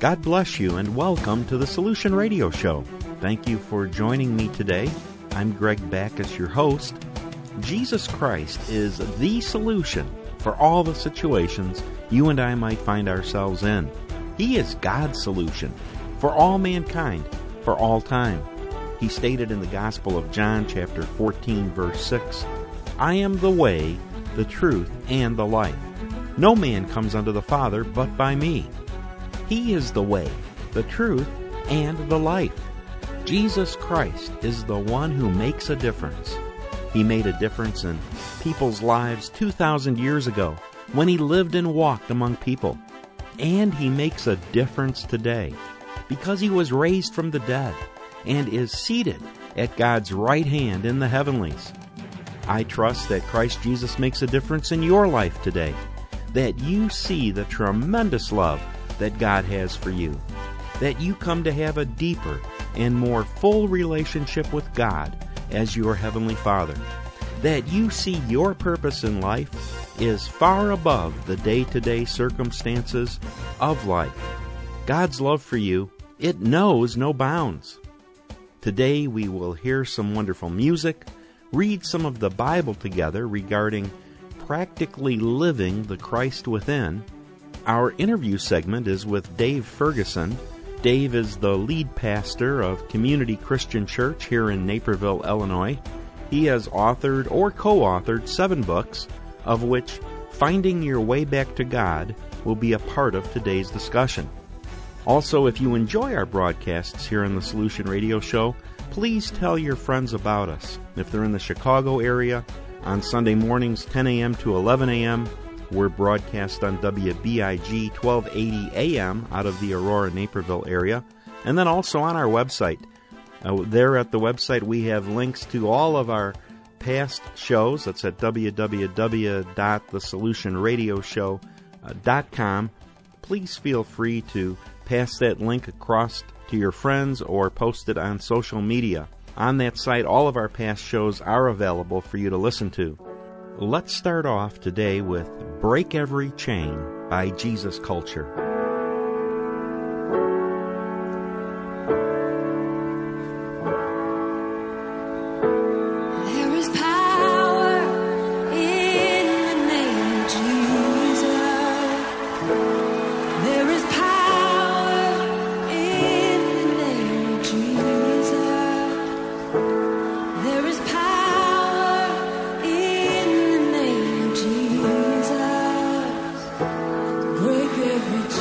God bless you and welcome to the Solution Radio Show. Thank you for joining me today. I'm Greg Backus, your host. Jesus Christ is the solution for all the situations you and I might find ourselves in. He is God's solution for all mankind, for all time. He stated in the Gospel of John, chapter 14, verse 6, "I am the way, the truth, and the life. No man comes unto the Father but by me." He is the way, the truth, and the life. Jesus Christ is the one who makes a difference. He made a difference in people's lives 2,000 years ago when he lived and walked among people. And he makes a difference today because he was raised from the dead and is seated at God's right hand in the heavenlies. I trust that Christ Jesus makes a difference in your life today, that you see the tremendous love that God has for you, that you come to have a deeper and more full relationship with God as your Heavenly Father, that you see your purpose in life is far above the day-to-day circumstances of life. God's love for you, it knows no bounds. Today we will hear some wonderful music, read some of the Bible together regarding practically living the Christ within. Our interview segment is with Dave Ferguson. Dave is the lead pastor of Community Christian Church here in Naperville, Illinois. He has authored or co-authored 7 books, of which Finding Your Way Back to God will be a part of today's discussion. Also, if you enjoy our broadcasts here on the Solution Radio Show, please tell your friends about us. If they're in the Chicago area, on Sunday mornings 10 a.m. to 11 a.m., we're broadcast on WBIG 1280 AM out of the Aurora, Naperville area, and then also on our website. There at the website we have links to all of our past shows. That's at www.thesolutionradioshow.com. Please feel free to pass that link across to your friends or post it on social media. On that site, all of our past shows are available for you to listen to. Let's start off today with Break Every Chain by Jesus Culture. There is power in the name of Jesus. There is power in the name of Jesus. There is power. Break every chain.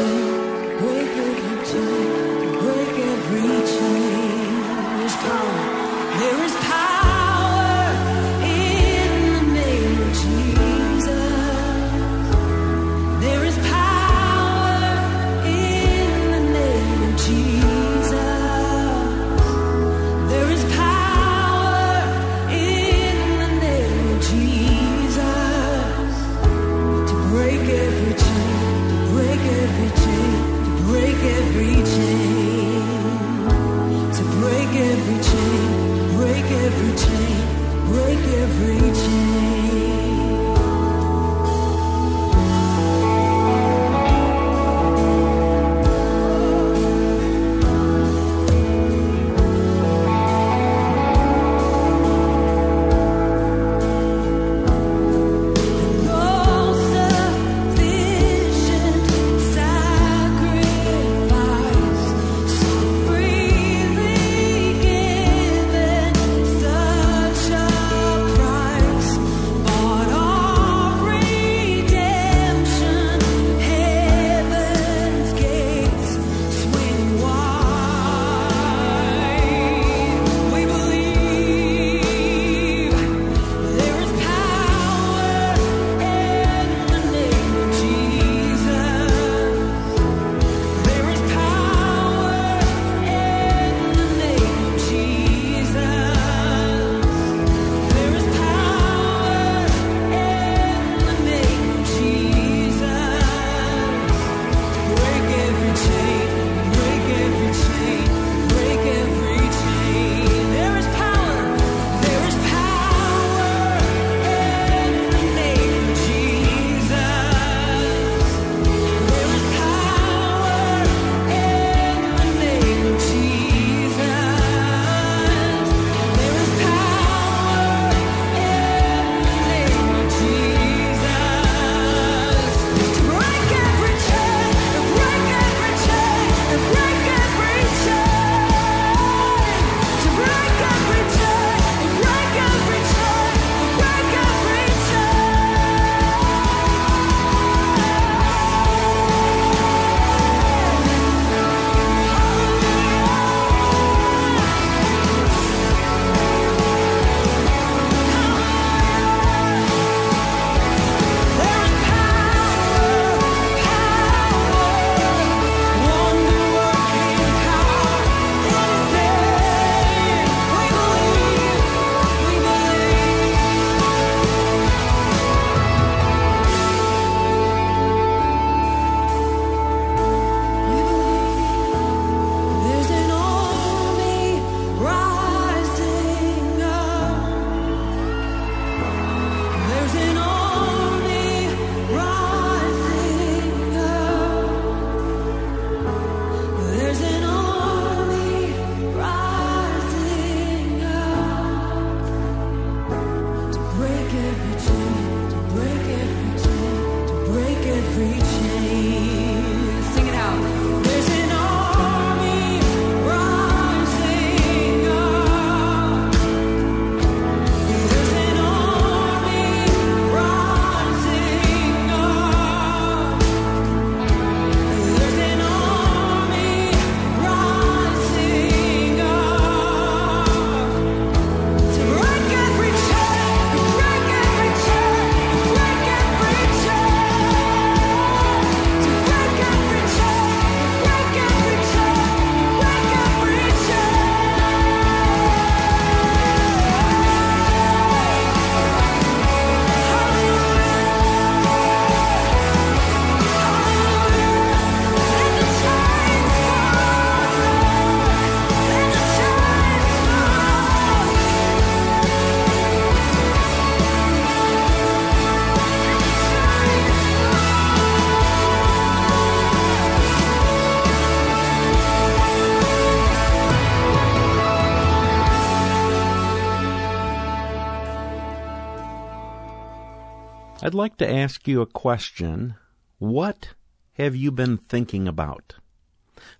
I'd like to ask you a question. What have you been thinking about?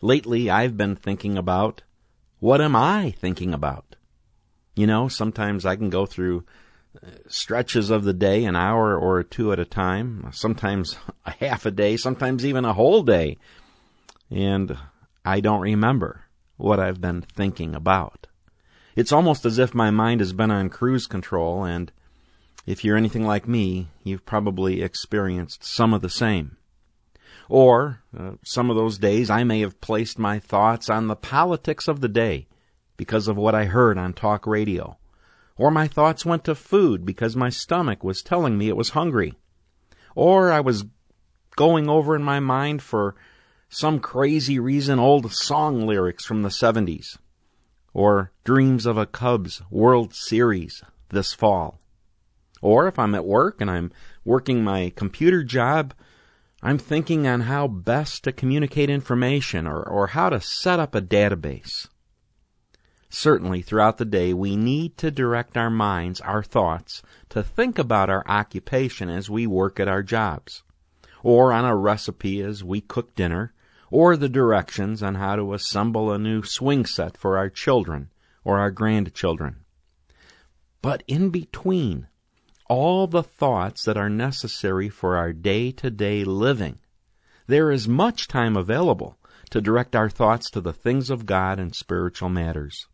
Lately, I've been thinking about, what am I thinking about? You know, sometimes I can go through stretches of the day, an hour or two at a time, sometimes a half a day, sometimes even a whole day, and I don't remember what I've been thinking about. It's almost as if my mind has been on cruise control, and if you're anything like me, you've probably experienced some of the same. Or some of those days I may have placed my thoughts on the politics of the day because of what I heard on talk radio. Or my thoughts went to food because my stomach was telling me it was hungry. Or I was going over in my mind for some crazy reason old song lyrics from the 70s. Or dreams of a Cubs World Series this fall. Or if I'm at work and I'm working my computer job, I'm thinking on how best to communicate information or how to set up a database. Certainly, throughout the day, we need to direct our minds, our thoughts, to think about our occupation as we work at our jobs, or on a recipe as we cook dinner, or the directions on how to assemble a new swing set for our children or our grandchildren. But in between, all the thoughts that are necessary for our day-to-day living, there is much time available to direct our thoughts to the things of God and spiritual matters.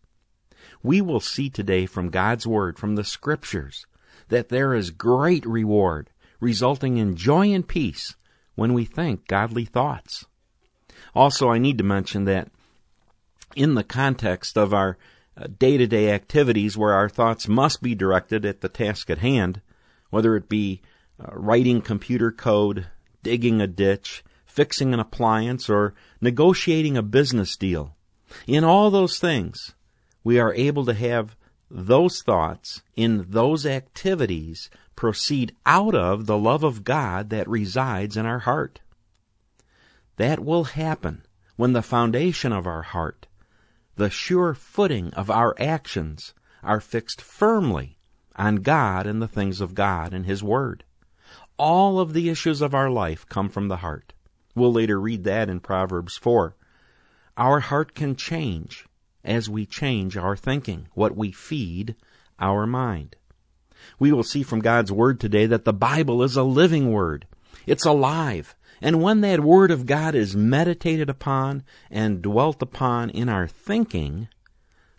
We will see today from God's Word, from the Scriptures, that there is great reward resulting in joy and peace when we think godly thoughts. Also, I need to mention that in the context of our day-to-day activities where our thoughts must be directed at the task at hand, whether it be writing computer code, digging a ditch, fixing an appliance, or negotiating a business deal, in all those things, we are able to have those thoughts in those activities proceed out of the love of God that resides in our heart. That will happen when the foundation of our heart, the sure footing of our actions, are fixed firmly on God and the things of God and His Word. All of the issues of our life come from the heart. We'll later read that in Proverbs 4. Our heart can change as we change our thinking, what we feed our mind. We will see from God's Word today that the Bible is a living Word. It's alive. And when that Word of God is meditated upon and dwelt upon in our thinking,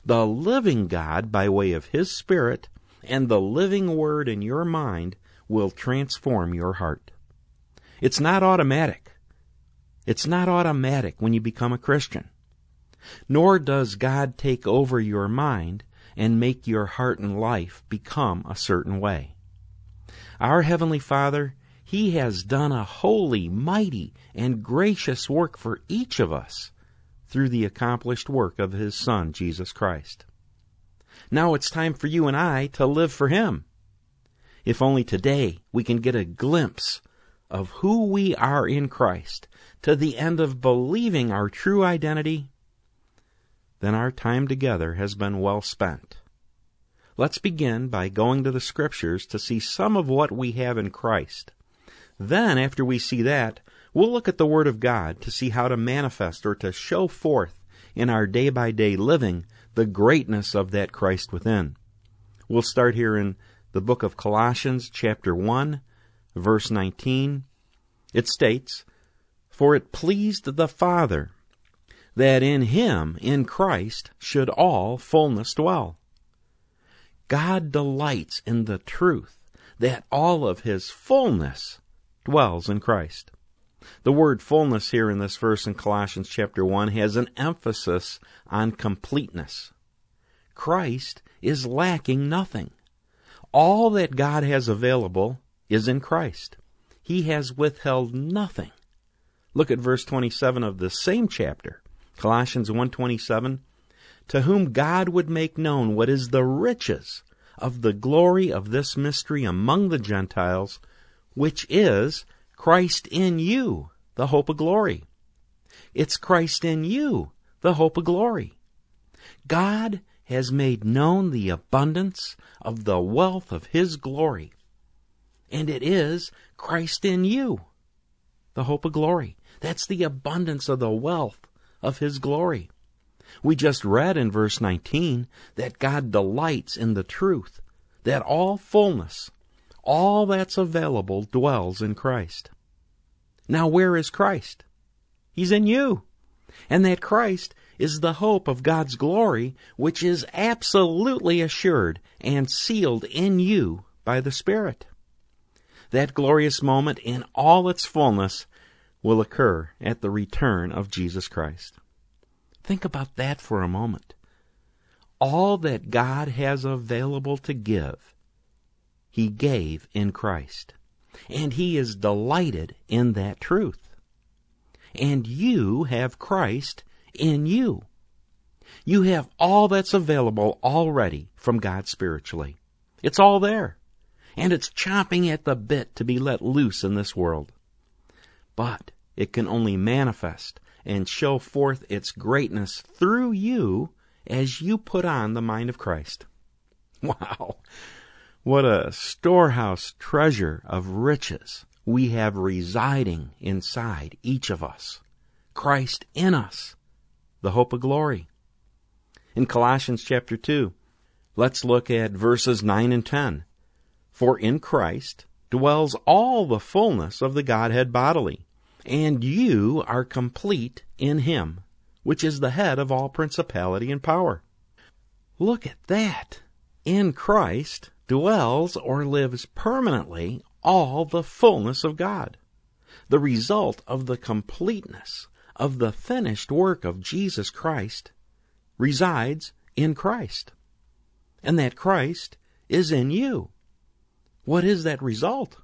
the living God, by way of His Spirit, and the living Word in your mind will transform your heart. It's not automatic. It's not automatic when you become a Christian. Nor does God take over your mind and make your heart and life become a certain way. Our Heavenly Father, He has done a holy, mighty, and gracious work for each of us through the accomplished work of His Son, Jesus Christ. Now it's time for you and I to live for Him. If only today we can get a glimpse of who we are in Christ to the end of believing our true identity, then our time together has been well spent. Let's begin by going to the Scriptures to see some of what we have in Christ. Then, after we see that, we'll look at the Word of God to see how to manifest or to show forth in our day-by-day living the greatness of that Christ within. We'll start here in the book of Colossians, chapter 1, verse 19. It states, "For it pleased the Father that in Him, in Christ, should all fullness dwell." God delights in the truth that all of His fullness dwells in Christ. The word fullness here in this verse in Colossians chapter 1 has an emphasis on completeness. Christ is lacking nothing. All that God has available is in Christ. He has withheld nothing. Look at verse 27 of the same chapter, Colossians 1:27, "To whom God would make known what is the riches of the glory of this mystery among the Gentiles, which is Christ in you, the hope of glory." It's Christ in you, the hope of glory. God has made known the abundance of the wealth of His glory. and it is Christ in you, the hope of glory. That's the abundance of the wealth of his glory. We just read in verse 19 that God delights in the truth, that all fullness, all that's available, dwells in Christ. Now where is Christ? He's in you. And that Christ is the hope of God's glory, which is absolutely assured and sealed in you by the Spirit. That glorious moment in all its fullness will occur at the return of Jesus Christ. Think about that for a moment. All that God has available to give, he gave in Christ. And he is delighted in that truth. And you have Christ in you. You have all that's available already from God spiritually. It's all there. And it's chomping at the bit to be let loose in this world. But it can only manifest and show forth its greatness through you as you put on the mind of Christ. Wow! What a storehouse treasure of riches we have residing inside each of us. Christ in us, the hope of glory. In Colossians chapter 2, let's look at verses 9 and 10. For in Christ dwells all the fullness of the Godhead bodily, and you are complete in him, which is the head of all principality and power. Look at that. In Christ dwells or lives permanently all the fullness of God, the result of the completeness of the finished work of Jesus Christ resides in Christ, and that Christ is in you. What is that result?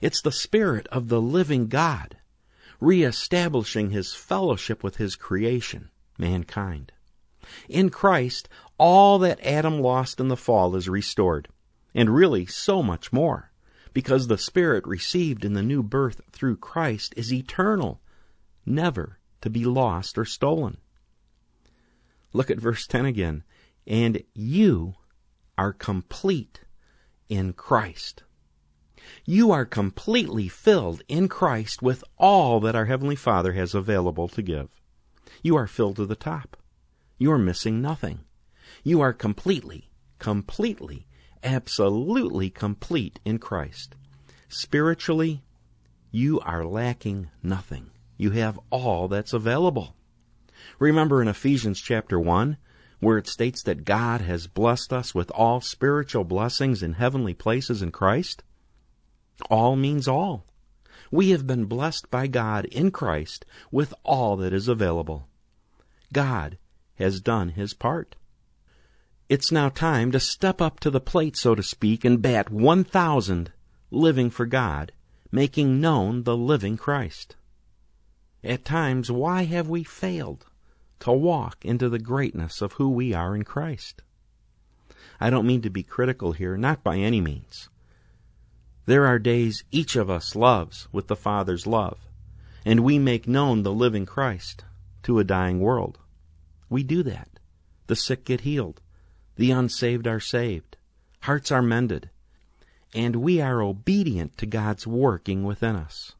It's the Spirit of the living God, reestablishing his fellowship with his creation, mankind. In Christ, all that Adam lost in the fall is restored, and really so much more, because the Spirit received in the new birth through Christ is eternal, never to be lost or stolen. Look at verse 10 again. And you are complete in Christ. You are completely filled in Christ with all that our Heavenly Father has available to give. You are filled to the top. You are missing nothing. You are completely, absolutely complete in Christ. Spiritually, you are lacking nothing. You have all that's available. Remember in Ephesians chapter 1, where it states that God has blessed us with all spiritual blessings in heavenly places in Christ? All means all. We have been blessed by God in Christ with all that is available. God has done his part. It's now time to step up to the plate, so to speak, and bat 1,000, living for God, making known the living Christ. At times, why have we failed to walk into the greatness of who we are in Christ? I don't mean to be critical here, not by any means. There are days each of us loves with the Father's love, and we make known the living Christ to a dying world. We do that. The sick get healed. The unsaved are saved. Hearts are mended. And we are obedient to God's working within us.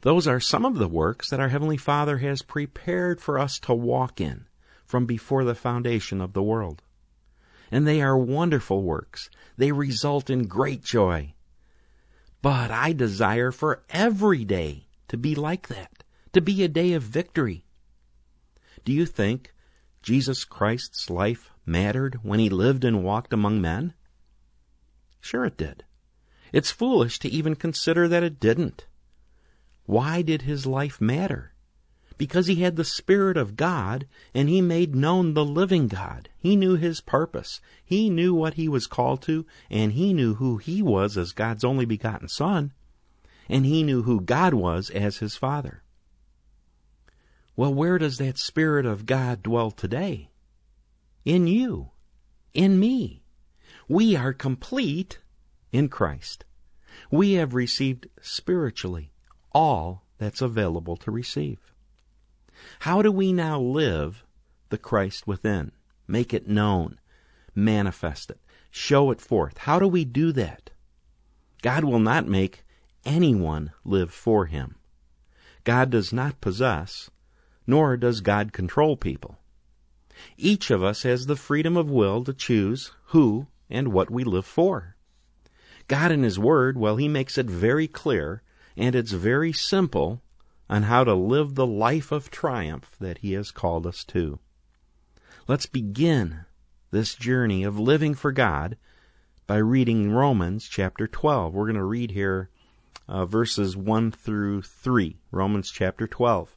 Those are some of the works that our Heavenly Father has prepared for us to walk in from before the foundation of the world. And they are wonderful works. They result in great joy. But I desire for every day to be like that, to be a day of victory. Do you think Jesus Christ's life mattered when he lived and walked among men? Sure it did. It's foolish to even consider that it didn't. Why did his life matter? Because he had the Spirit of God, and he made known the living God. He knew his purpose. He knew what he was called to, and he knew who he was as God's only begotten Son, and he knew who God was as his Father. Well, where does that Spirit of God dwell today? In you, in me. We are complete in Christ. We have received spiritually all that's available to receive. How do we now live the Christ within? Make it known, manifest it, show it forth. How do we do that? God will not make anyone live for him. God does not possess, nor does God control people. Each of us has the freedom of will to choose who and what we live for. God in His Word, well, He makes it very clear, and it's very simple, on how to live the life of triumph that He has called us to. Let's begin this journey of living for God by reading Romans chapter 12. We're going to read here verses 1 through 3, Romans chapter 12.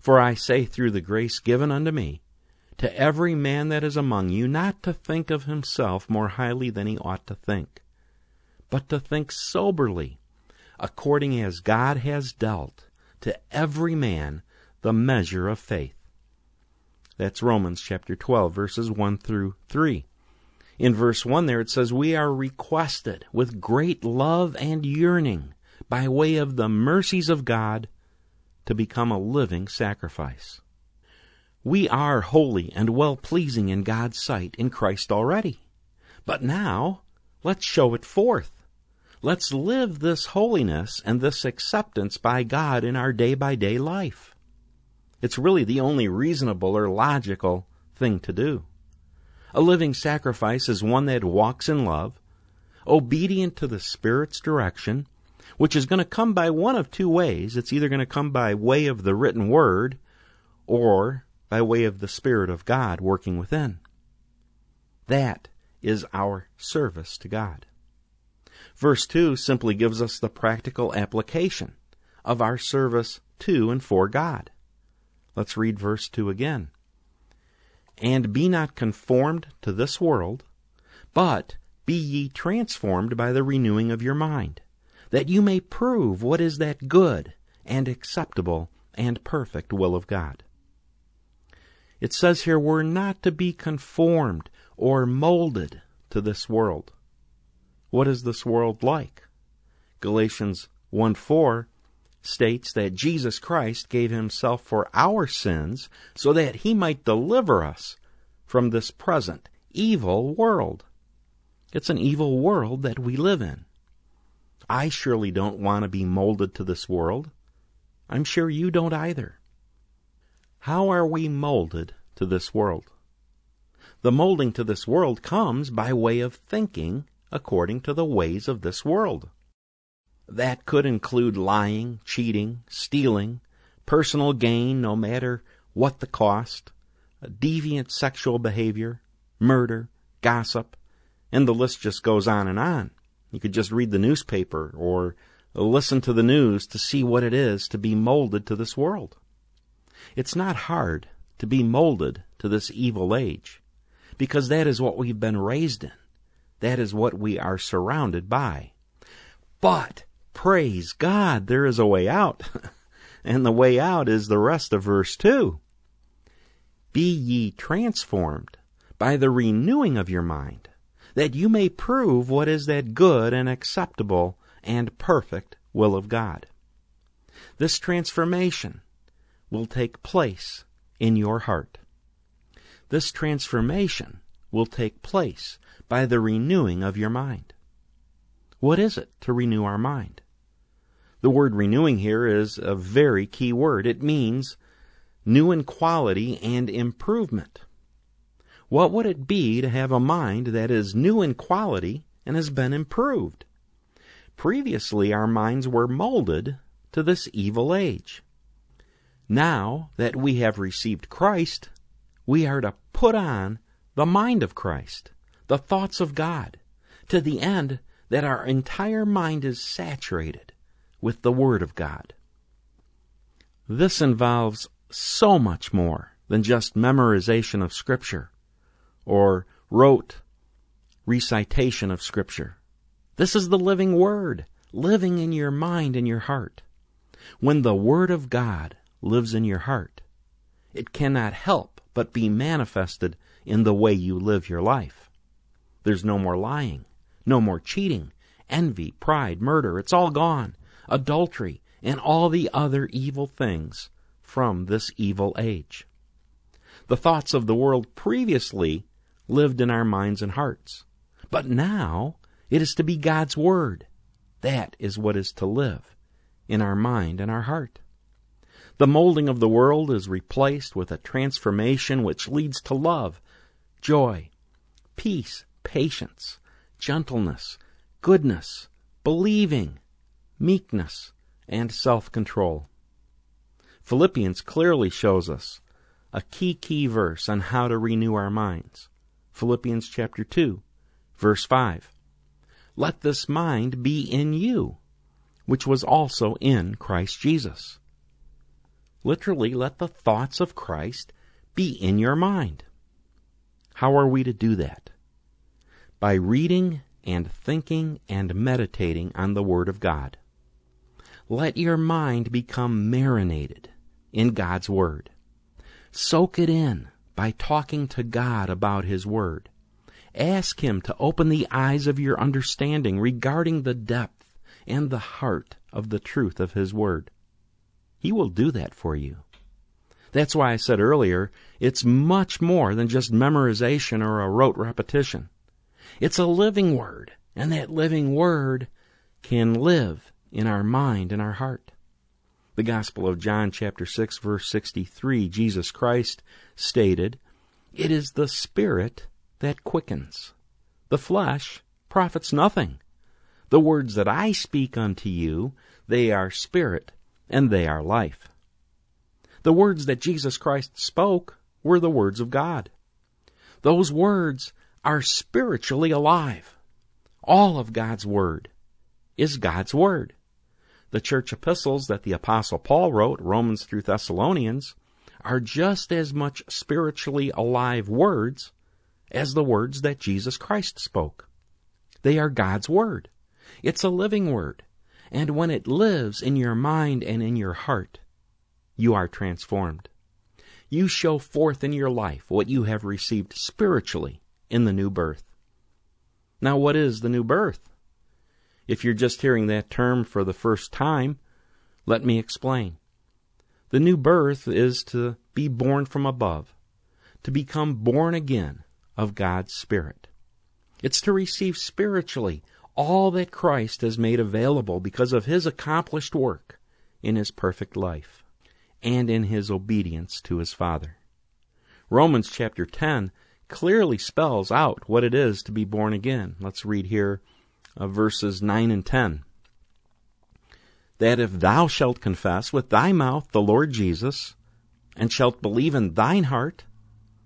For I say through the grace given unto me, to every man that is among you, not to think of himself more highly than he ought to think, but to think soberly, according as God has dealt to every man the measure of faith. That's Romans chapter 12, verses 1 through 3. In verse 1 there it says, we are requested with great love and yearning, by way of the mercies of God, to become a living sacrifice. We are holy and well-pleasing in God's sight in Christ already. But now, let's show it forth. Let's live this holiness and this acceptance by God in our day-by-day life. It's really the only reasonable or logical thing to do. A living sacrifice is one that walks in love, obedient to the Spirit's direction, which is going to come by one of two ways. It's either going to come by way of the written word or by way of the Spirit of God working within. That is our service to God. Verse 2 simply gives us the practical application of our service to and for God. Let's read verse 2 again. And be not conformed to this world, but be ye transformed by the renewing of your mind, that you may prove what is that good and acceptable and perfect will of God. It says here we're not to be conformed or molded to this world. What is this world like? Galatians 1:4 states that Jesus Christ gave Himself for our sins so that He might deliver us from this present evil world. It's an evil world that we live in. I surely don't want to be molded to this world. I'm sure you don't either. How are we molded to this world? The molding to this world comes by way of thinking according to the ways of this world. That could include lying, cheating, stealing, personal gain no matter what the cost, deviant sexual behavior, murder, gossip, and the list just goes on and on. You could just read the newspaper or listen to the news to see what it is to be molded to this world. It's not hard to be molded to this evil age because that is what we've been raised in. That is what we are surrounded by. But, praise God, there is a way out. And the way out is the rest of verse 2. Be ye transformed by the renewing of your mind, that you may prove what is that good and acceptable and perfect will of God. This transformation will take place in your heart. This transformation will take place by the renewing of your mind. What is it to renew our mind? The word renewing here is a very key word. It means new in quality and improvement. What would it be to have a mind that is new in quality and has been improved? Previously, our minds were molded to this evil age. Now that we have received Christ, we are to put on the mind of Christ, the thoughts of God, to the end that our entire mind is saturated with the Word of God. This involves so much more than just memorization of Scripture, or rote recitation of Scripture. This is the living Word, living in your mind and your heart. When the Word of God lives in your heart, it cannot help but be manifested in the way you live your life. There's no more lying, no more cheating, envy, pride, murder. It's all gone. Adultery and all the other evil things from this evil age. The thoughts of the world previously lived in our minds and hearts, but now it is to be God's Word. That is what is to live in our mind and our heart. The molding of the world is replaced with a transformation which leads to love, joy, peace, patience, gentleness, goodness, believing, meekness, and self-control. Philippians clearly shows us a key verse on how to renew our minds. Philippians chapter 2, verse 5. Let this mind be in you, which was also in Christ Jesus. Literally, let the thoughts of Christ be in your mind. How are we to do that? By reading and thinking and meditating on the Word of God. Let your mind become marinated in God's Word. Soak it in by talking to God about His Word. Ask Him to open the eyes of your understanding regarding the depth and the heart of the truth of His Word. He will do that for you. That's why I said earlier, it's much more than just memorization or a rote repetition. It's a living Word, and that living Word can live in our mind and our heart. The Gospel of John, chapter 6, verse 63, Jesus Christ stated, "It is the Spirit that quickens. The flesh profits nothing. The words that I speak unto you, they are spirit and they are life." The words that Jesus Christ spoke were the words of God. Those words are spiritually alive. All of God's Word is God's Word. The church epistles that the Apostle Paul wrote, Romans through Thessalonians, are just as much spiritually alive words as the words that Jesus Christ spoke. They are God's Word. It's a living Word. And when it lives in your mind and in your heart, you are transformed. You show forth in your life what you have received spiritually in the new birth. Now, what is the new birth? If you're just hearing that term for the first time, let me explain. The new birth is to be born from above, to become born again of God's Spirit. It's to receive spiritually all that Christ has made available because of His accomplished work in His perfect life and in His obedience to His Father. Romans chapter 10 clearly spells out what it is to be born again. Let's read here verses 9 and 10. "That if thou shalt confess with thy mouth the Lord Jesus, and shalt believe in thine heart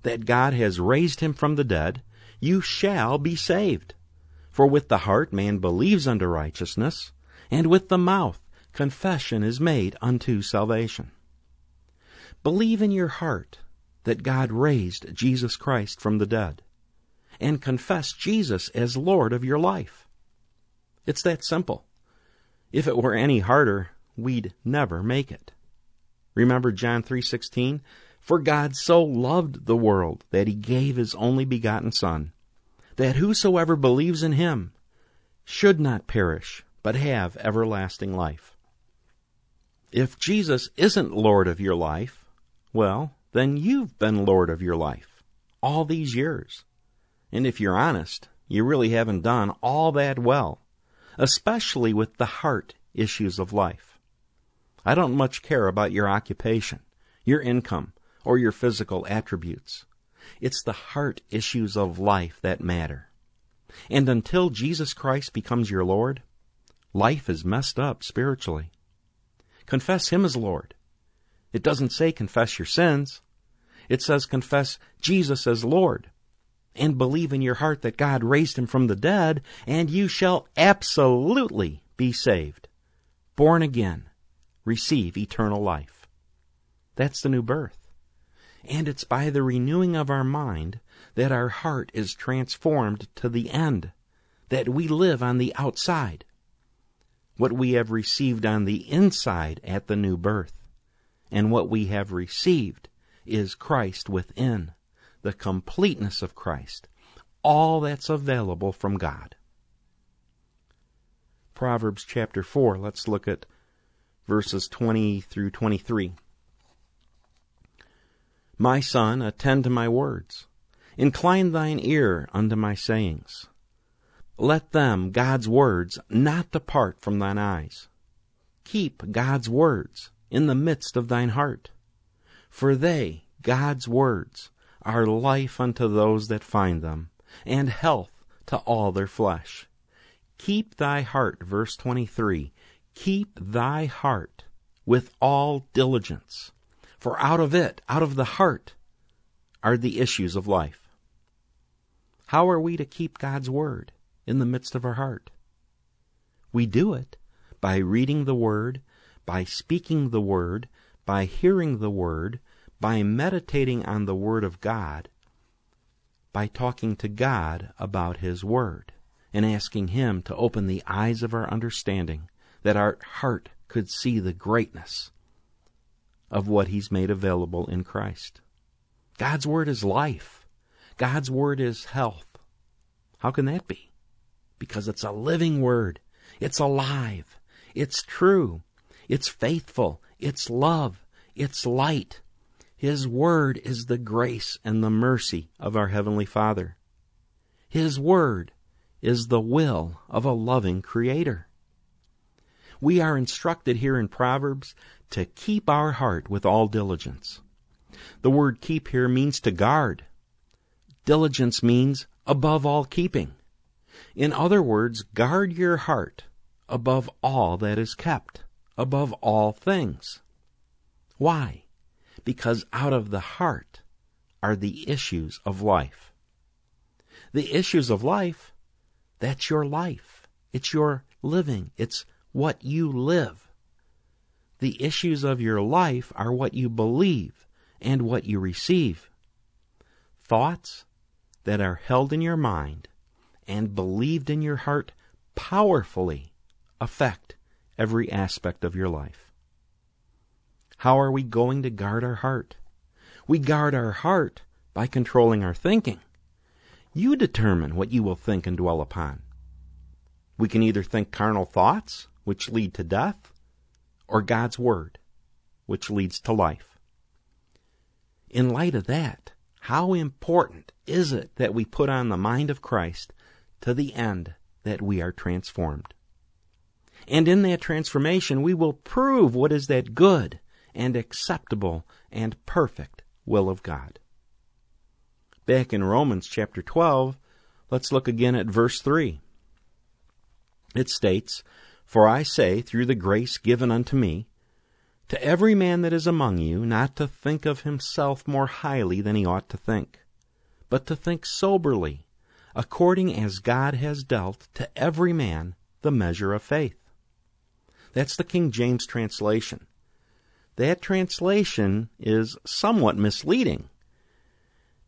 that God has raised Him from the dead, you shall be saved. For with the heart man believes unto righteousness, and with the mouth confession is made unto salvation." Believe in your heart that God raised Jesus Christ from the dead, and confess Jesus as Lord of your life. It's that simple. If it were any harder, we'd never make it. Remember John 3:16? "For God so loved the world that He gave His only begotten Son, that whosoever believes in Him should not perish, but have everlasting life." If Jesus isn't Lord of your life, well, then you've been Lord of your life all these years. And if you're honest, you really haven't done all that well, especially with the heart issues of life. I don't much care about your occupation, your income, or your physical attributes. It's the heart issues of life that matter. And until Jesus Christ becomes your Lord, life is messed up spiritually. Confess Him as Lord. It doesn't say confess your sins. It says confess Jesus as Lord, and believe in your heart that God raised Him from the dead, and you shall absolutely be saved, born again, receive eternal life. That's the new birth. And it's by the renewing of our mind that our heart is transformed to the end, that we live on the outside. what we have received on the inside at the new birth. And what we have received is Christ within, the completeness of Christ, all that's available from God. Proverbs chapter 4, let's look at verses 20 through 23. My son, attend to my words. Incline thine ear unto my sayings. Let them, God's words, not depart from thine eyes. Keep God's words in the midst of thine heart. For they, God's words, are life unto those that find them, and health to all their flesh. Keep thy heart, verse 23, keep thy heart with all diligence, for out of it, out of the heart, are the issues of life. How are we to keep God's word in the midst of our heart? We do it by reading the word, by speaking the word, by hearing the word, by meditating on the word of God, by talking to God about his word, and asking him to open the eyes of our understanding, that our heart could see the greatness of what he's made available in Christ. God's word is life. God's word is health. How can that be? Because it's a living word. It's alive. It's true. It's faithful. It's love. It's light. His word is the grace and the mercy of our Heavenly Father. His word is the will of a loving Creator. We are instructed here in Proverbs to keep our heart with all diligence. The word keep here means to guard. Diligence means above all keeping. In other words, guard your heart above all that is kept, above all things. Why? Because out of the heart are the issues of life. The issues of life, that's your life. It's your living. It's what you live. The issues of your life are what you believe and what you receive. Thoughts that are held in your mind and believed in your heart powerfully affect every aspect of your life. How are we going to guard our heart? We guard our heart by controlling our thinking. You determine what you will think and dwell upon. We can either think carnal thoughts, which lead to death, or God's word, which leads to life. In light of that, how important is it that we put on the mind of Christ to the end that we are transformed? And in that transformation, we will prove what is that good and acceptable and perfect will of God. Back in Romans chapter 12, let's look again at verse 3. It states, For I say, through the grace given unto me, to every man that is among you, not to think of himself more highly than he ought to think, but to think soberly, according as God has dealt to every man the measure of faith. That's the King James translation. That translation is somewhat misleading,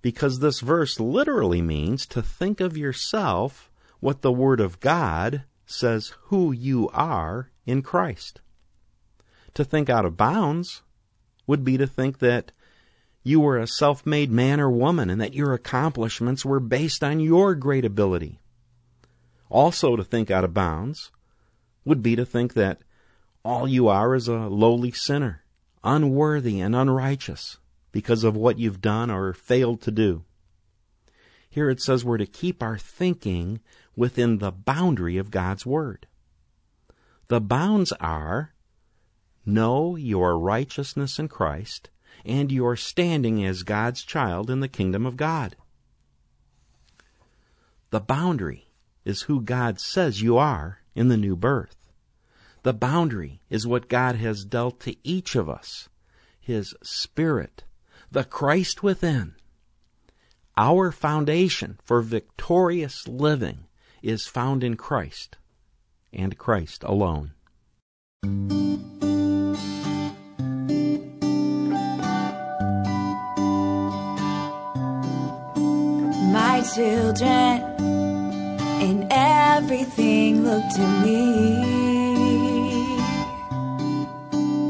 because this verse literally means to think of yourself what the Word of God says who you are in Christ. To think out of bounds would be to think that you were a self-made man or woman and that your accomplishments were based on your great ability. Also, to think out of bounds would be to think that all you are is a lowly sinner, unworthy and unrighteous because of what you've done or failed to do. Here it says we're to keep our thinking within the boundary of God's Word. The bounds are, know your righteousness in Christ and your standing as God's child in the kingdom of God. The boundary is who God says you are in the new birth. The boundary is what God has dealt to each of us, His Spirit, the Christ within. Our foundation for victorious living is found in Christ, and Christ alone. My children, in everything look to me.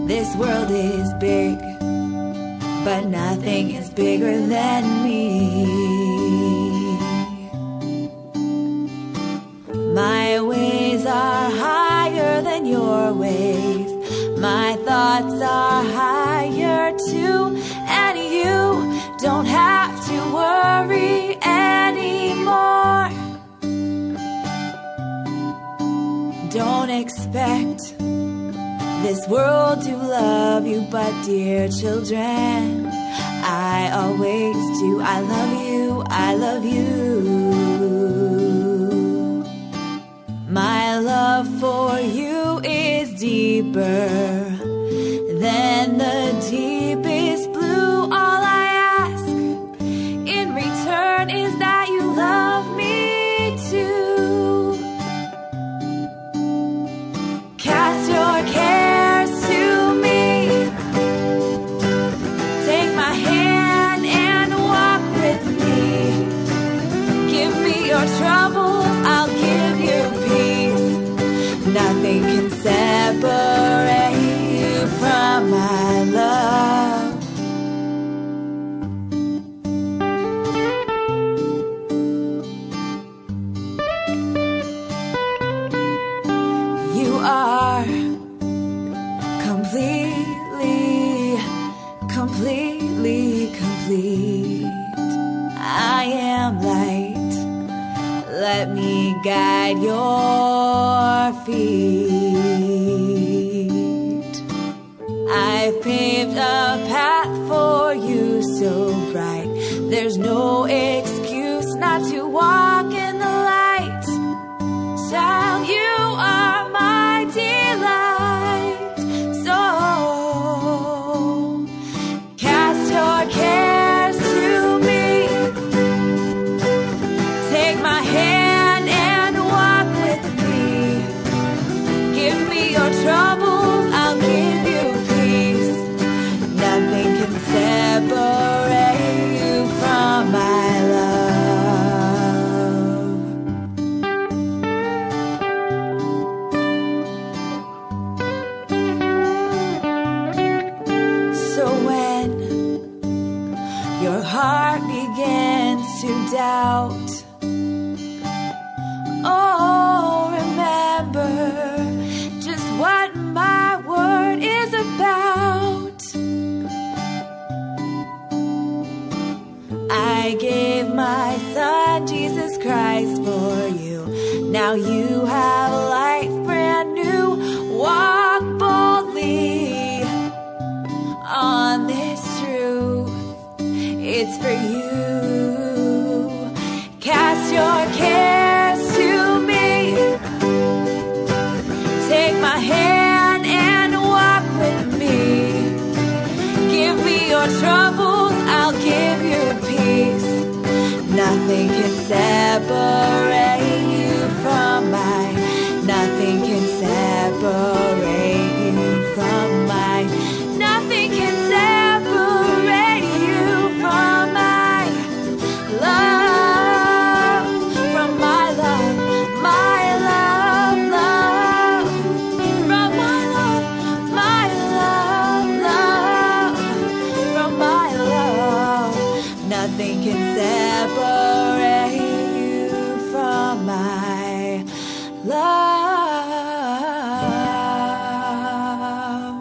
This world is big, but nothing is bigger than me. My ways are higher than your ways. My thoughts are higher too. And you don't have to worry anymore. Don't expect this world to love you, but dear children, I always do. I love you, I love you. My love for you is deeper than the deepest blue. All I ask in return is that you love me too. Cast your care. Nothing can separate you from my love. You are completely, completely complete. I am light. Let me guide your feet. I've paved a path for you so bright. There's no excuse not to walk in the light. Child, you are my delight. So cast your cares to me. Take my hand. Troubles, I'll give you peace. Nothing can separate you from my love. So when your heart begins to doubt, oh, remember what my word is about. I gave my son, Jesus Christ, for you. Now you have life brand new. Walk boldly on this truth. It's for you. Cast your care. Take my hand and walk with me. Give me your troubles, I'll give you peace. Nothing can separate you from mine. Nothing can separate you from mine. Nothing can separate you from my love, from my love, my love. Nothing can separate you from my love.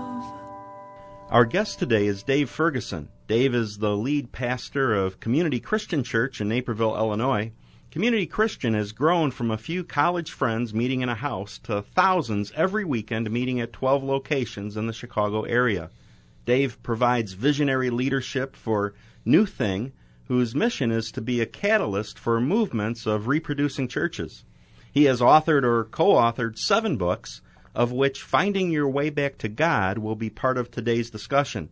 Our guest today is Dave Ferguson. Dave is the lead pastor of Community Christian Church in Naperville, Illinois. Community Christian has grown from a few college friends meeting in a house to thousands every weekend meeting at 12 locations in the Chicago area. Dave provides visionary leadership for New Thing, whose mission is to be a catalyst for movements of reproducing churches. He has authored or co-authored 7 books, of which Finding Your Way Back to God will be part of today's discussion.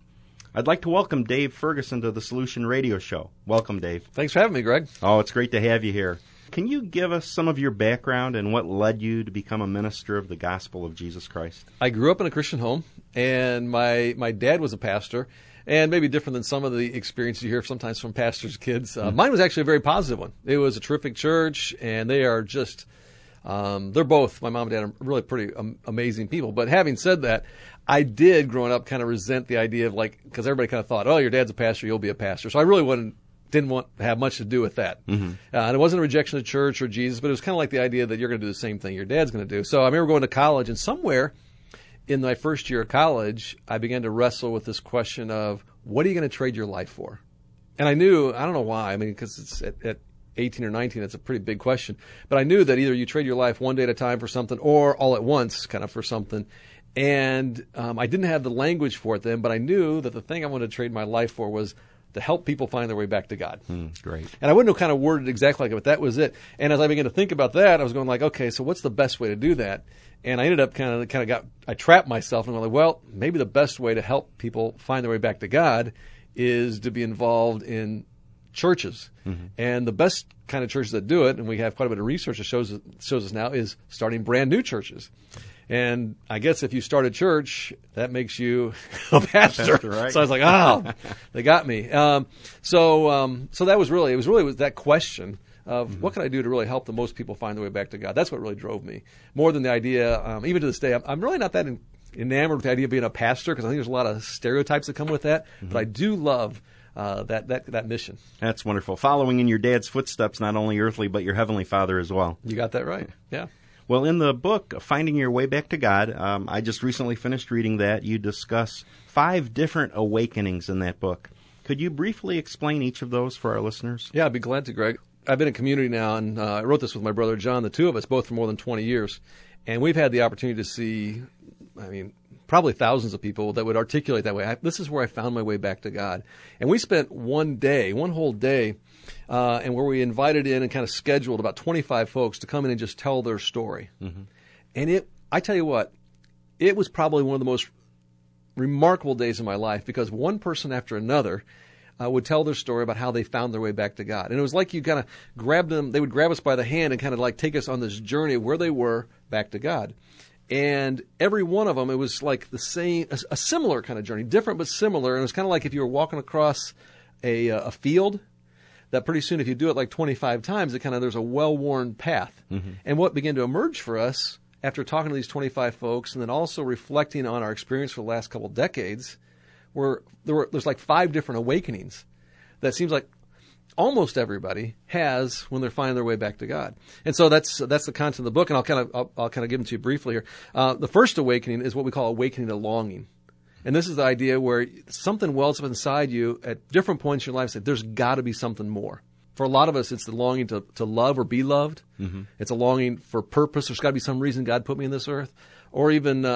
I'd like to welcome Dave Ferguson to the Solution Radio Show. Welcome, Dave. Thanks for having me, Greg. Oh, it's great to have you here. Can you give us some of your background and what led you to become a minister of the gospel of Jesus Christ? I grew up in a Christian home, and my dad was a pastor. And maybe different than some of the experiences you hear sometimes from pastors' kids. Mine was actually a very positive one. It was a terrific church, and they are just They're both, my mom and dad are really pretty amazing people. But having said that, I did growing up kind of resent the idea of like, because everybody kind of thought, oh, your dad's a pastor, you'll be a pastor. So I really didn't want to have much to do with that. Mm-hmm. And it wasn't a rejection of church or Jesus, but it was kind of like the idea that you're going to do the same thing your dad's going to do. So I remember going to college, and somewhere in my first year of college, I began to wrestle with this question of, what are you going to trade your life for? And I knew, I don't know why, I mean, because it's at 18 or 19, that's a pretty big question. But I knew that either you trade your life one day at a time for something or all at once kind of for something. And I didn't have the language for it then, but I knew that the thing I wanted to trade my life for was to help people find their way back to God. Great. And I wouldn't have kind of worded exactly like it, but that was it. And as I began to think about that, I was going like, okay, so what's the best way to do that? And I ended up I trapped myself and went like, well, maybe the best way to help people find their way back to God is to be involved in churches. Mm-hmm. And the best kind of churches that do it, and we have quite a bit of research that shows us now, is starting brand new churches. And I guess if you start a church, that makes you a pastor. Right. So I was like, oh, they got me. So that was really, it was that question of mm-hmm. what can I do to really help the most people find their way back to God? That's what really drove me more than the idea. Even to this day, I'm really not that enamored with the idea of being a pastor, because I think there's a lot of stereotypes that come with that. Mm-hmm. But I do love that mission. That's wonderful. Following in your dad's footsteps, not only earthly, but your heavenly Father as well. You got that right. Yeah. Well, in the book, Finding Your Way Back to God, I just recently finished reading that. You discuss 5 different awakenings in that book. Could you briefly explain each of those for our listeners? Yeah, I'd be glad to, Greg. I've been in community now, and I wrote this with my brother John, the two of us, both for more than 20 years. And we've had the opportunity to see, probably thousands of people that would articulate that way. This is where I found my way back to God. And we spent one whole day, and where we invited in and kind of scheduled about 25 folks to come in and just tell their story. Mm-hmm. And I tell you what, it was probably one of the most remarkable days of my life, because one person after another would tell their story about how they found their way back to God. And it was like you kind of grabbed them, they would grab us by the hand and kind of like take us on this journey where they were back to God. And every one of them, it was like the same, a similar kind of journey, different but similar. And it was kind of like if you were walking across a field, that pretty soon if you do it like 25 times, it kind of, there's a well-worn path. Mm-hmm. And what began to emerge for us after talking to these 25 folks, and then also reflecting on our experience for the last couple decades, there's like 5 different awakenings that seems like almost everybody has when they're finding their way back to God. And so that's the content of the book, and I'll kind of give them to you briefly here. The first awakening is what we call awakening to longing. And this is the idea where something wells up inside you at different points in your life, that there's got to be something more. For a lot of us, it's the longing to love or be loved. Mm-hmm. It's a longing for purpose. There's got to be some reason God put me in this earth, or even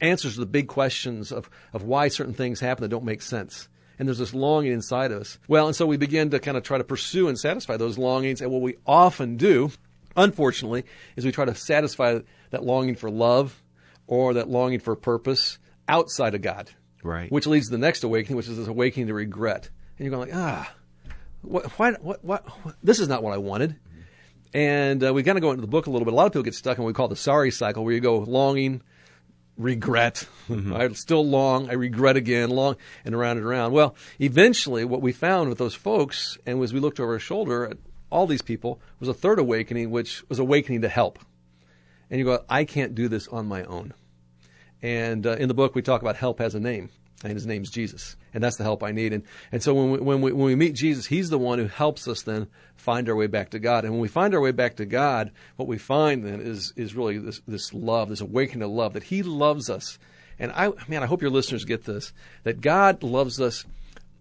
answers to the big questions of why certain things happen that don't make sense. And there's this longing inside us. Well, and so we begin to kind of try to pursue and satisfy those longings. And what we often do, unfortunately, is we try to satisfy that longing for love or that longing for purpose outside of God. Right. Which leads to the next awakening, which is this awakening to regret. And you're going like, what, this is not what I wanted. Mm-hmm. And we kind of go into the book a little bit. A lot of people get stuck in what we call the sorry cycle, where you go longing, regret. Mm-hmm. I still long. I regret again. Long, and around and around. Well, eventually, what we found with those folks, and as we looked over our shoulder at all these people, was a third awakening, which was awakening to help. And you go, I can't do this on my own. And in the book, we talk about help has a name, and his name's Jesus, and that's the help I need. And so when we meet Jesus, he's the one who helps us then find our way back to God. And when we find our way back to God, what we find then is really this love, this awakening to love, that he loves us. And I hope your listeners get this, that God loves us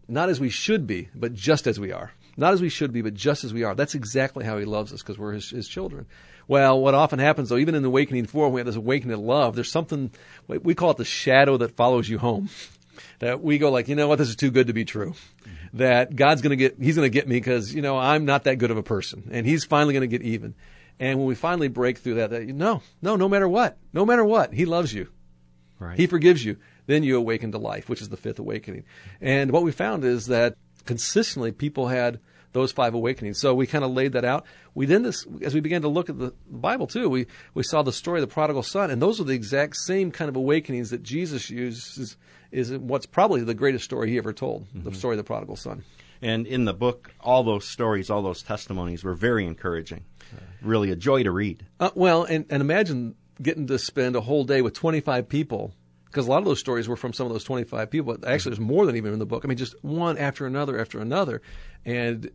not as we should be, but just as we are. Not as we should be, but just as we are. That's exactly how he loves us, because we're his children. Well, what often happens, though, even in the Awakening 4, when we have this awakening to love, there's something, we call it the shadow that follows you home. That we go like, you know what, this is too good to be true. Mm-hmm. That God's going to he's going to get me, because, you know, I'm not that good of a person. And he's finally going to get even. And when we finally break through that, no matter what, he loves you. Right. He forgives you. Then you awaken to life, which is the fifth awakening. And what we found is that consistently people had those 5 awakenings. So we kind of laid that out. We then, as we began to look at the Bible too, we saw the story of the prodigal son, and those are the exact same kind of awakenings that Jesus uses is what's probably the greatest story he ever told, mm-hmm. the story of the prodigal son. And in the book, all those stories, all those testimonies were very encouraging. really a joy to read. Well, and imagine getting to spend a whole day with 25 people, because a lot of those stories were from some of those 25 people. Actually, there's more than even in the book. I mean, just one after another. And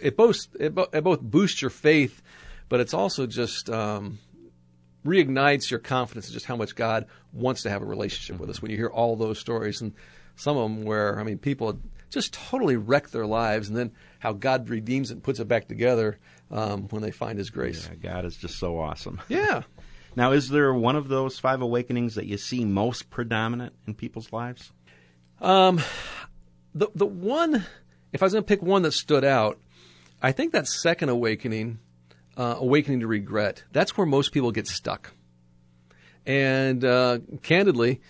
it both boosts your faith, but it's also just reignites your confidence in just how much God wants to have a relationship with us when you hear all those stories. And some of them where, I mean, people just totally wreck their lives, and then how God redeems it and puts it back together when they find His grace. Yeah, God is just so awesome. Yeah. Now, is there one of those five awakenings that you see most predominant in people's lives? The one, if I was going to pick one that stood out, I think that second awakening, awakening to regret, that's where most people get stuck. And candidly,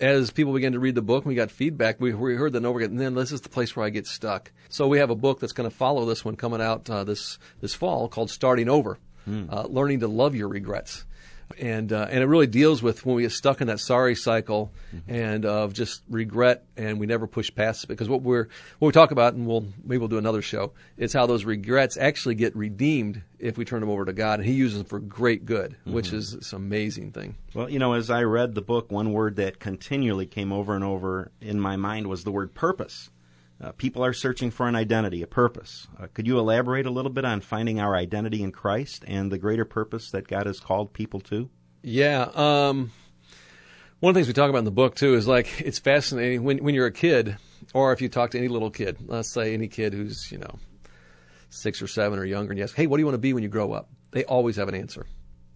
as people began to read the book and we got feedback, we heard that over again, and then this is the place where I get stuck. So we have a book that's going to follow this one coming out this fall called Starting Over. Learning to love your regrets. And it really deals with when we get stuck in that sorry cycle and of just regret, and we never push past it. Because what we talk about, and maybe we'll do another show, is how those regrets actually get redeemed if we turn them over to God, and He uses them for great good, which is this amazing thing. Well, you know, as I read the book, one word that continually came over and over in my mind was the word purpose. People are searching for an identity, a purpose. Could you elaborate a little bit on finding our identity in Christ and the greater purpose that God has called people to? Yeah. One of the things we talk about in the book, too, is like it's fascinating when you're a kid, or if you talk to any little kid, let's say any kid who's, 6 or 7 or younger, and you ask, hey, what do you want to be when you grow up? They always have an answer.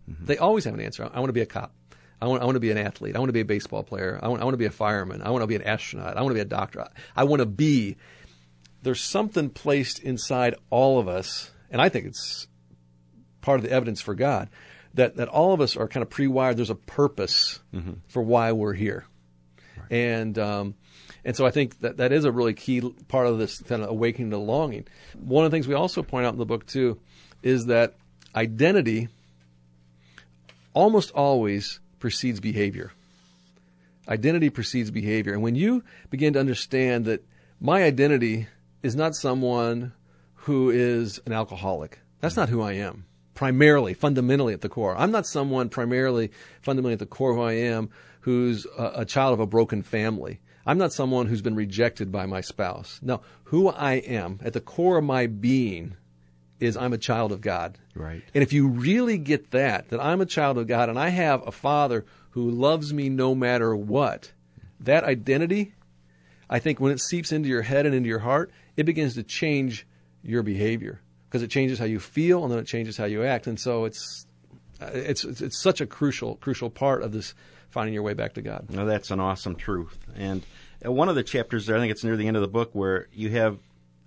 They always have an answer. I want to be a cop. I want to be an athlete. I want to be a baseball player. I want to be a fireman. I want to be an astronaut. I want to be a doctor. I want to be. There's something placed inside all of us, and I think it's part of the evidence for God, that all of us are kind of pre-wired. There's a purpose for why we're here. Right. And so I think that is a really key part of this kind of awakening to longing. One of the things we also point out in the book, too, is that identity almost always precedes behavior. Identity precedes behavior. And when you begin to understand that my identity is not someone who is an alcoholic, that's not who I am, primarily, fundamentally at the core. I'm not someone primarily, fundamentally at the core who I am who's a child of a broken family. I'm not someone who's been rejected by my spouse. No, who I am at the core of my being is I'm a child of God. Right. And if you really get that I'm a child of God and I have a Father who loves me no matter what, that identity, I think when it seeps into your head and into your heart, it begins to change your behavior because it changes how you feel and then it changes how you act. And so it's such a crucial part of this finding your way back to God. Now, that's an awesome truth. And one of the chapters there, I think it's near the end of the book, where you have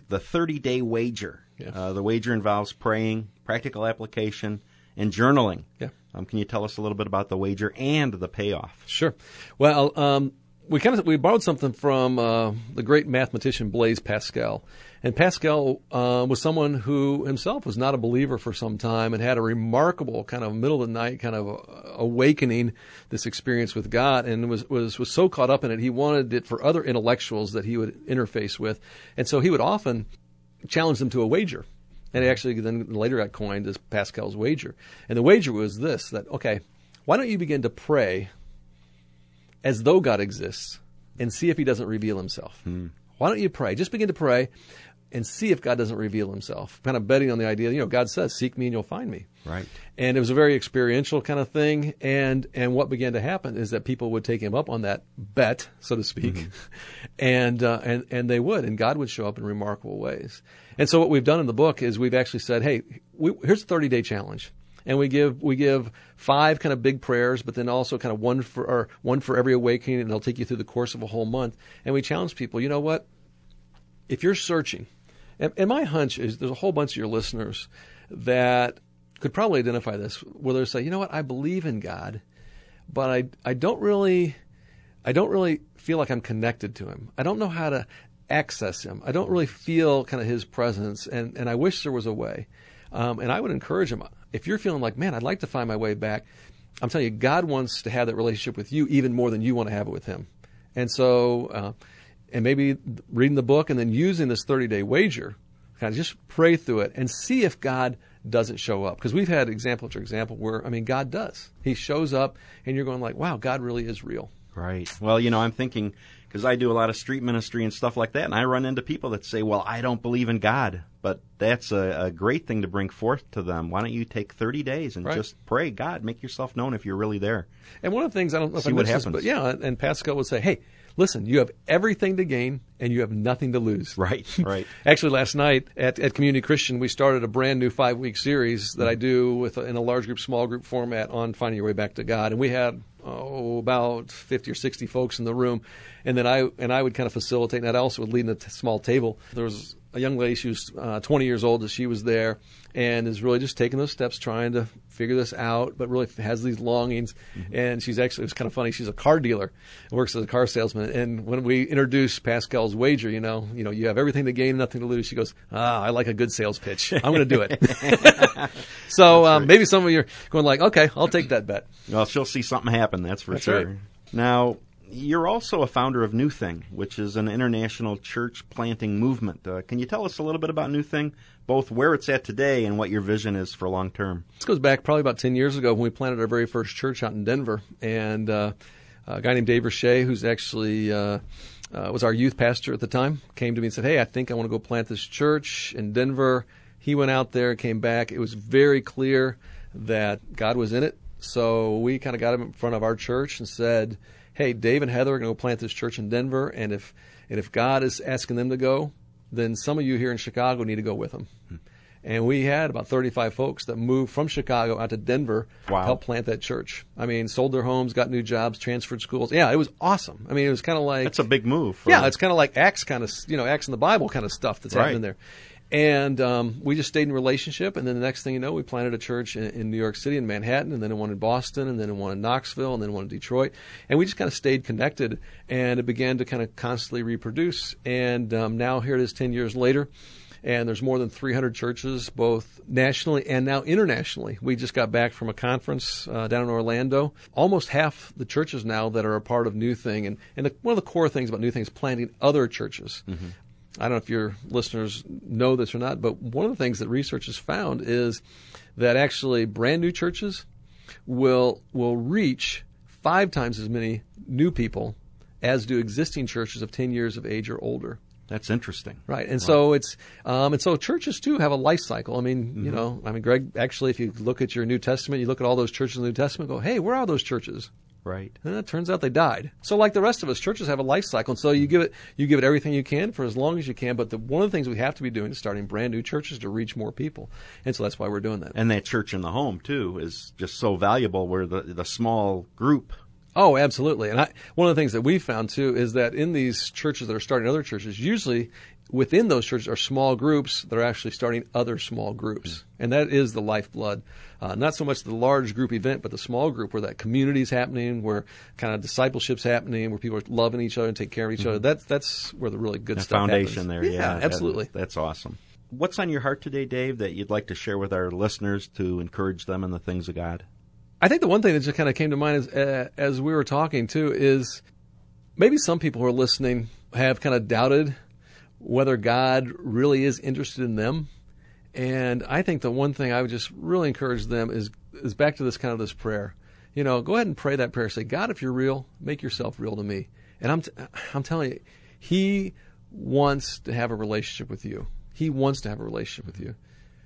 the 30-day wager. Yeah. The wager involves praying, practical application, and journaling. Yeah. Can you tell us a little bit about the wager and the payoff? Sure. Well, we borrowed something from the great mathematician Blaise Pascal. And Pascal was someone who himself was not a believer for some time and had a remarkable kind of middle of the night kind of awakening, this experience with God, and was so caught up in it, he wanted it for other intellectuals that he would interface with. And so he would often challenged them to a wager, and it actually then later got coined as Pascal's wager. And the wager was this, that, okay, why don't you begin to pray as though God exists and see if He doesn't reveal Himself? Why don't you pray? Just begin to pray and see if God doesn't reveal Himself, kind of betting on the idea, God says, seek me and you'll find me. Right. And it was a very experiential kind of thing, and what began to happen is that people would take him up on that bet, so to speak, and they would, and God would show up in remarkable ways. And so what we've done in the book is we've actually said, hey, here's a 30-day challenge. And we give 5 kind of big prayers, but then also kind of one for every awakening, and they'll take you through the course of a whole month. And we challenge people, you know what? If you're searching, and my hunch is there's a whole bunch of your listeners that could probably identify this, where they say, you know what, I believe in God, but I don't really feel like I'm connected to Him. I don't know how to access Him. I don't really feel kind of His presence, and I wish there was a way. And I would encourage them, if you're feeling like, man, I'd like to find my way back, I'm telling you, God wants to have that relationship with you even more than you want to have it with Him. And so, and maybe reading the book and then using this 30-day wager God, just pray through it and see if God doesn't show up. Because we've had example after example where, I mean, God does. He shows up, and you're going like, wow, God really is real. Right. Well, you know, I'm thinking, because I do a lot of street ministry and stuff like that, and I run into people that say, well, I don't believe in God. But that's a great thing to bring forth to them. Why don't you take 30 days and just pray, God, make yourself known if you're really there. And one of the things, I don't know if I mentioned this, but yeah, and Pascal would say, hey, listen, you have everything to gain and you have nothing to lose. Right, right. Actually, last night at Community Christian, we started a brand new 5-week series that I do with in a large group, small group format on Finding Your Way Back to God. And we had about 50 or 60 folks in the room. And then I would kind of facilitate, and I also would lead in a small table. There was a young lady, she was 20 years old, and she was there and is really just taking those steps, trying to figure this out, but really has these longings. Mm-hmm. And she's actually, it was kind of funny, she's a car dealer, works as a car salesman. And when we introduced Pascal's wager, you know, you have everything to gain, nothing to lose. She goes, I like a good sales pitch. I'm going to do it. So maybe some of you are going like, okay, I'll take that bet. Well, she'll see something happen, that's sure. Right. Now, you're also a founder of New Thing, which is an international church planting movement. Can you tell us a little bit about New Thing, both where it's at today and what your vision is for long term? This goes back probably about 10 years ago when we planted our very first church out in Denver. And a guy named Dave Roche, who's actually was our youth pastor at the time, came to me and said, hey, I think I want to go plant this church in Denver. He went out there, came back. It was very clear that God was in it. So we kind of got him in front of our church and said, hey, Dave and Heather are going to go plant this church in Denver, and if God is asking them to go, then some of you here in Chicago need to go with them. Hmm. And we had about 35 folks that moved from Chicago out to Denver to help plant that church. I mean, sold their homes, got new jobs, transferred schools. Yeah, it was awesome. I mean, it was kind of like... That's a big move. Yeah, it's kind of like Acts in the Bible kind of stuff that's happening there. And we just stayed in relationship, and then the next thing you know, we planted a church in New York City, in Manhattan, and then one in Boston, and then one in Knoxville, and then one in Detroit. And we just kind of stayed connected, and it began to kind of constantly reproduce. And now here it is 10 years later, and there's more than 300 churches, both nationally and now internationally. We just got back from a conference down in Orlando. Almost half the churches now that are a part of New Thing, and one of the core things about New Thing is planting other churches. Mm-hmm. I don't know if your listeners know this or not, but one of the things that research has found is that actually brand new churches will reach 5 times as many new people as do existing churches of 10 years of age or older. That's interesting. Right. And so it's, and so churches too have a life cycle. I mean, mm-hmm. Greg, actually, if you look at your New Testament, you look at all those churches in the New Testament, go, hey, where are those churches? Right. And it turns out they died. So like the rest of us, churches have a life cycle. And so you give it everything you can for as long as you can. But one of the things we have to be doing is starting brand new churches to reach more people. And so that's why we're doing that. And that church in the home, too, is just so valuable where the small group. Oh, absolutely. And one of the things that we found, too, is that in these churches that are starting other churches, usually within those churches are small groups that are actually starting other small groups. Mm-hmm. And that is the lifeblood. Not so much the large group event, but the small group where that community is happening, where kind of discipleship's happening, where people are loving each other and take care of each mm-hmm. other. That's where the really good stuff happens. The foundation there, yeah absolutely. That's awesome. What's on your heart today, Dave, that you'd like to share with our listeners to encourage them in the things of God? I think the one thing that just kind of came to mind is, as we were talking, too, is maybe some people who are listening have kind of doubted whether God really is interested in them. And I think the one thing I would just really encourage them is back to this kind of this prayer. You know, go ahead and pray that prayer. Say, God, if you're real, make yourself real to me. And I'm telling you, He wants to have a relationship with you. He wants to have a relationship with you.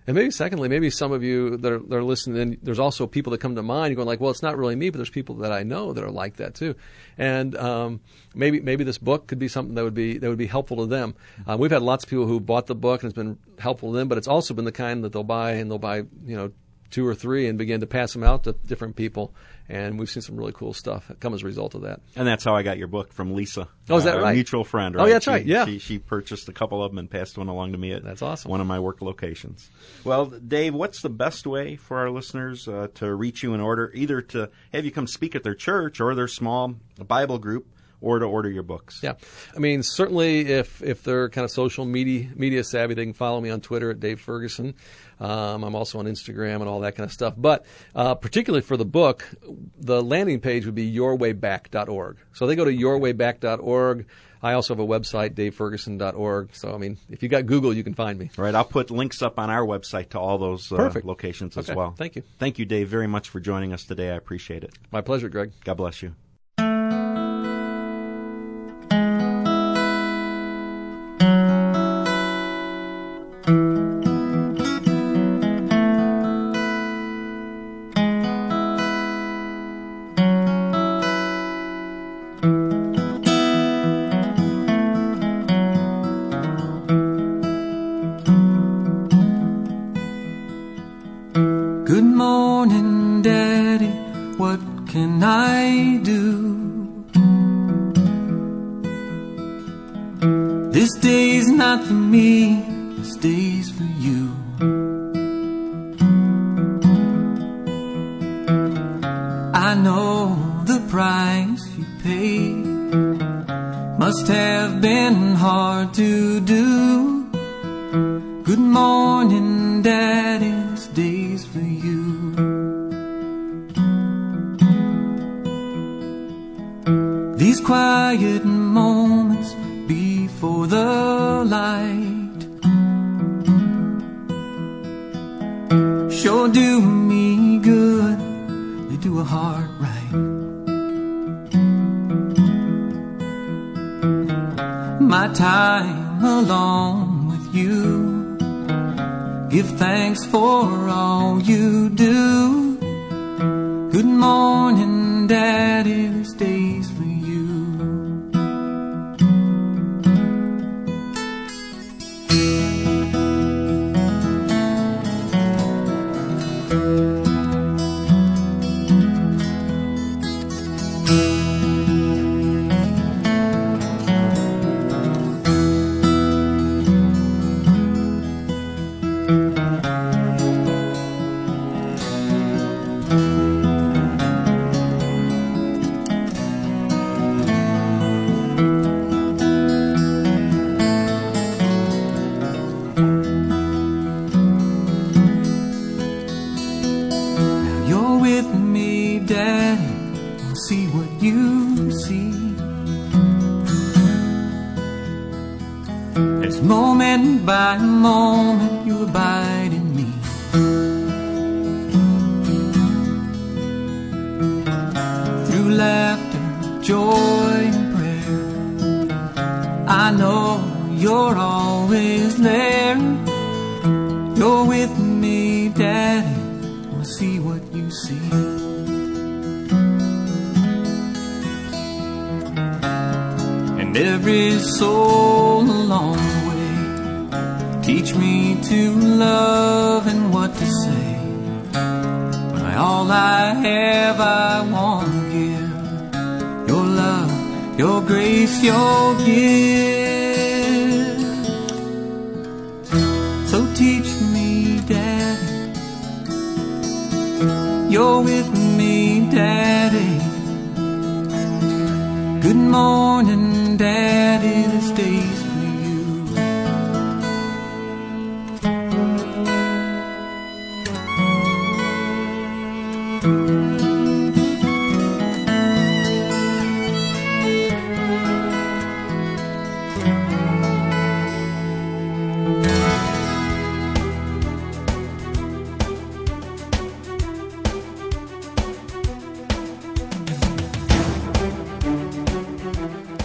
And maybe secondly, maybe some of you that are listening, and there's also people that come to mind, you're going like, well, it's not really me, but there's people that I know that are like that too. And maybe this book could be something that would be helpful to them. We've had lots of people who bought the book and it's been helpful to them, but it's also been the kind that they'll buy, you know, 2 or 3 and begin to pass them out to different people. And we've seen some really cool stuff come as a result of that. And that's how I got your book from Lisa. Oh, is that right? A mutual friend. Right? Oh, yeah, that's right. Yeah. She purchased a couple of them and passed one along to me at that's awesome. One of my work locations. Well, Dave, what's the best way for our listeners to reach you in order, either to have you come speak at their church or their small Bible group, or to order your books. Yeah. I mean, certainly if they're kind of social media savvy, they can follow me on Twitter at Dave Ferguson. I'm also on Instagram and all that kind of stuff. But particularly for the book, the landing page would be yourwayback.org. So they go to yourwayback.org. I also have a website, DaveFerguson.org. So, I mean, if you got Google, you can find me. All right. I'll put links up on our website to all those locations as well. Thank you. Thank you, Dave, very much for joining us today. I appreciate it. My pleasure, Greg. God bless you.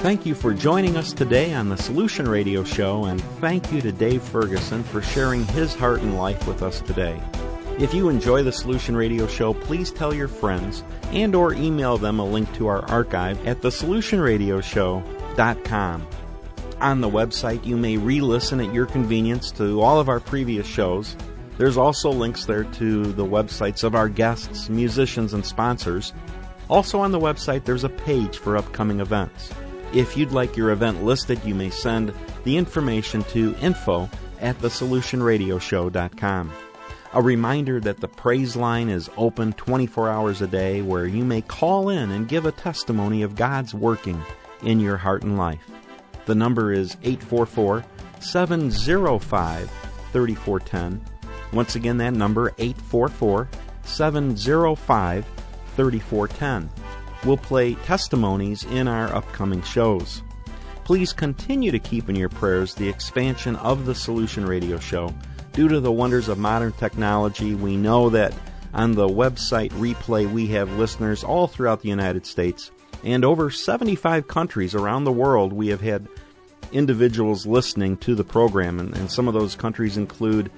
Thank you for joining us today on The Solution Radio Show, and thank you to Dave Ferguson for sharing his heart and life with us today. If you enjoy The Solution Radio Show, please tell your friends and or email them a link to our archive at thesolutionradioshow.com. On the website, you may re-listen at your convenience to all of our previous shows. There's also links there to the websites of our guests, musicians, and sponsors. Also on the website, there's a page for upcoming events. If you'd like your event listed, you may send the information to info@thesolutionradioshow.com. A reminder that the praise line is open 24 hours a day, where you may call in and give a testimony of God's working in your heart and life. The number is 844-705-3410. Once again, that number, 844-705-3410. We'll play testimonies in our upcoming shows. Please continue to keep in your prayers the expansion of the Solution Radio Show. Due to the wonders of modern technology, we know that on the website replay we have listeners all throughout the United States and over 75 countries around the world. We have had individuals listening to the program, and some of those countries include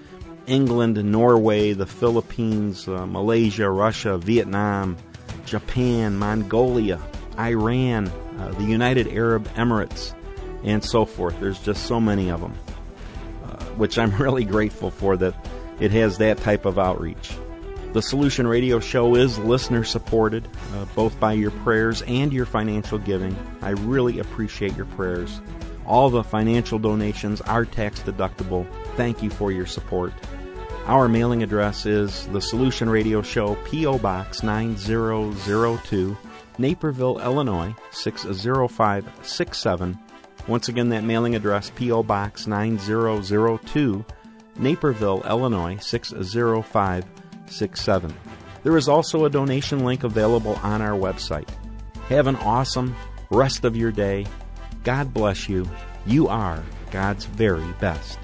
England, Norway, the Philippines, Malaysia, Russia, Vietnam, Japan, Mongolia, Iran, the United Arab Emirates, and so forth. There's just so many of them, which I'm really grateful for, that it has that type of outreach. The Solution Radio Show is listener-supported, both by your prayers and your financial giving. I really appreciate your prayers. All the financial donations are tax-deductible. Thank you for your support. Our mailing address is The Solution Radio Show, P.O. Box 9002, Naperville, Illinois, 60567. Once again, that mailing address, P.O. Box 9002, Naperville, Illinois, 60567. There is also a donation link available on our website. Have an awesome rest of your day. God bless you. You are God's very best.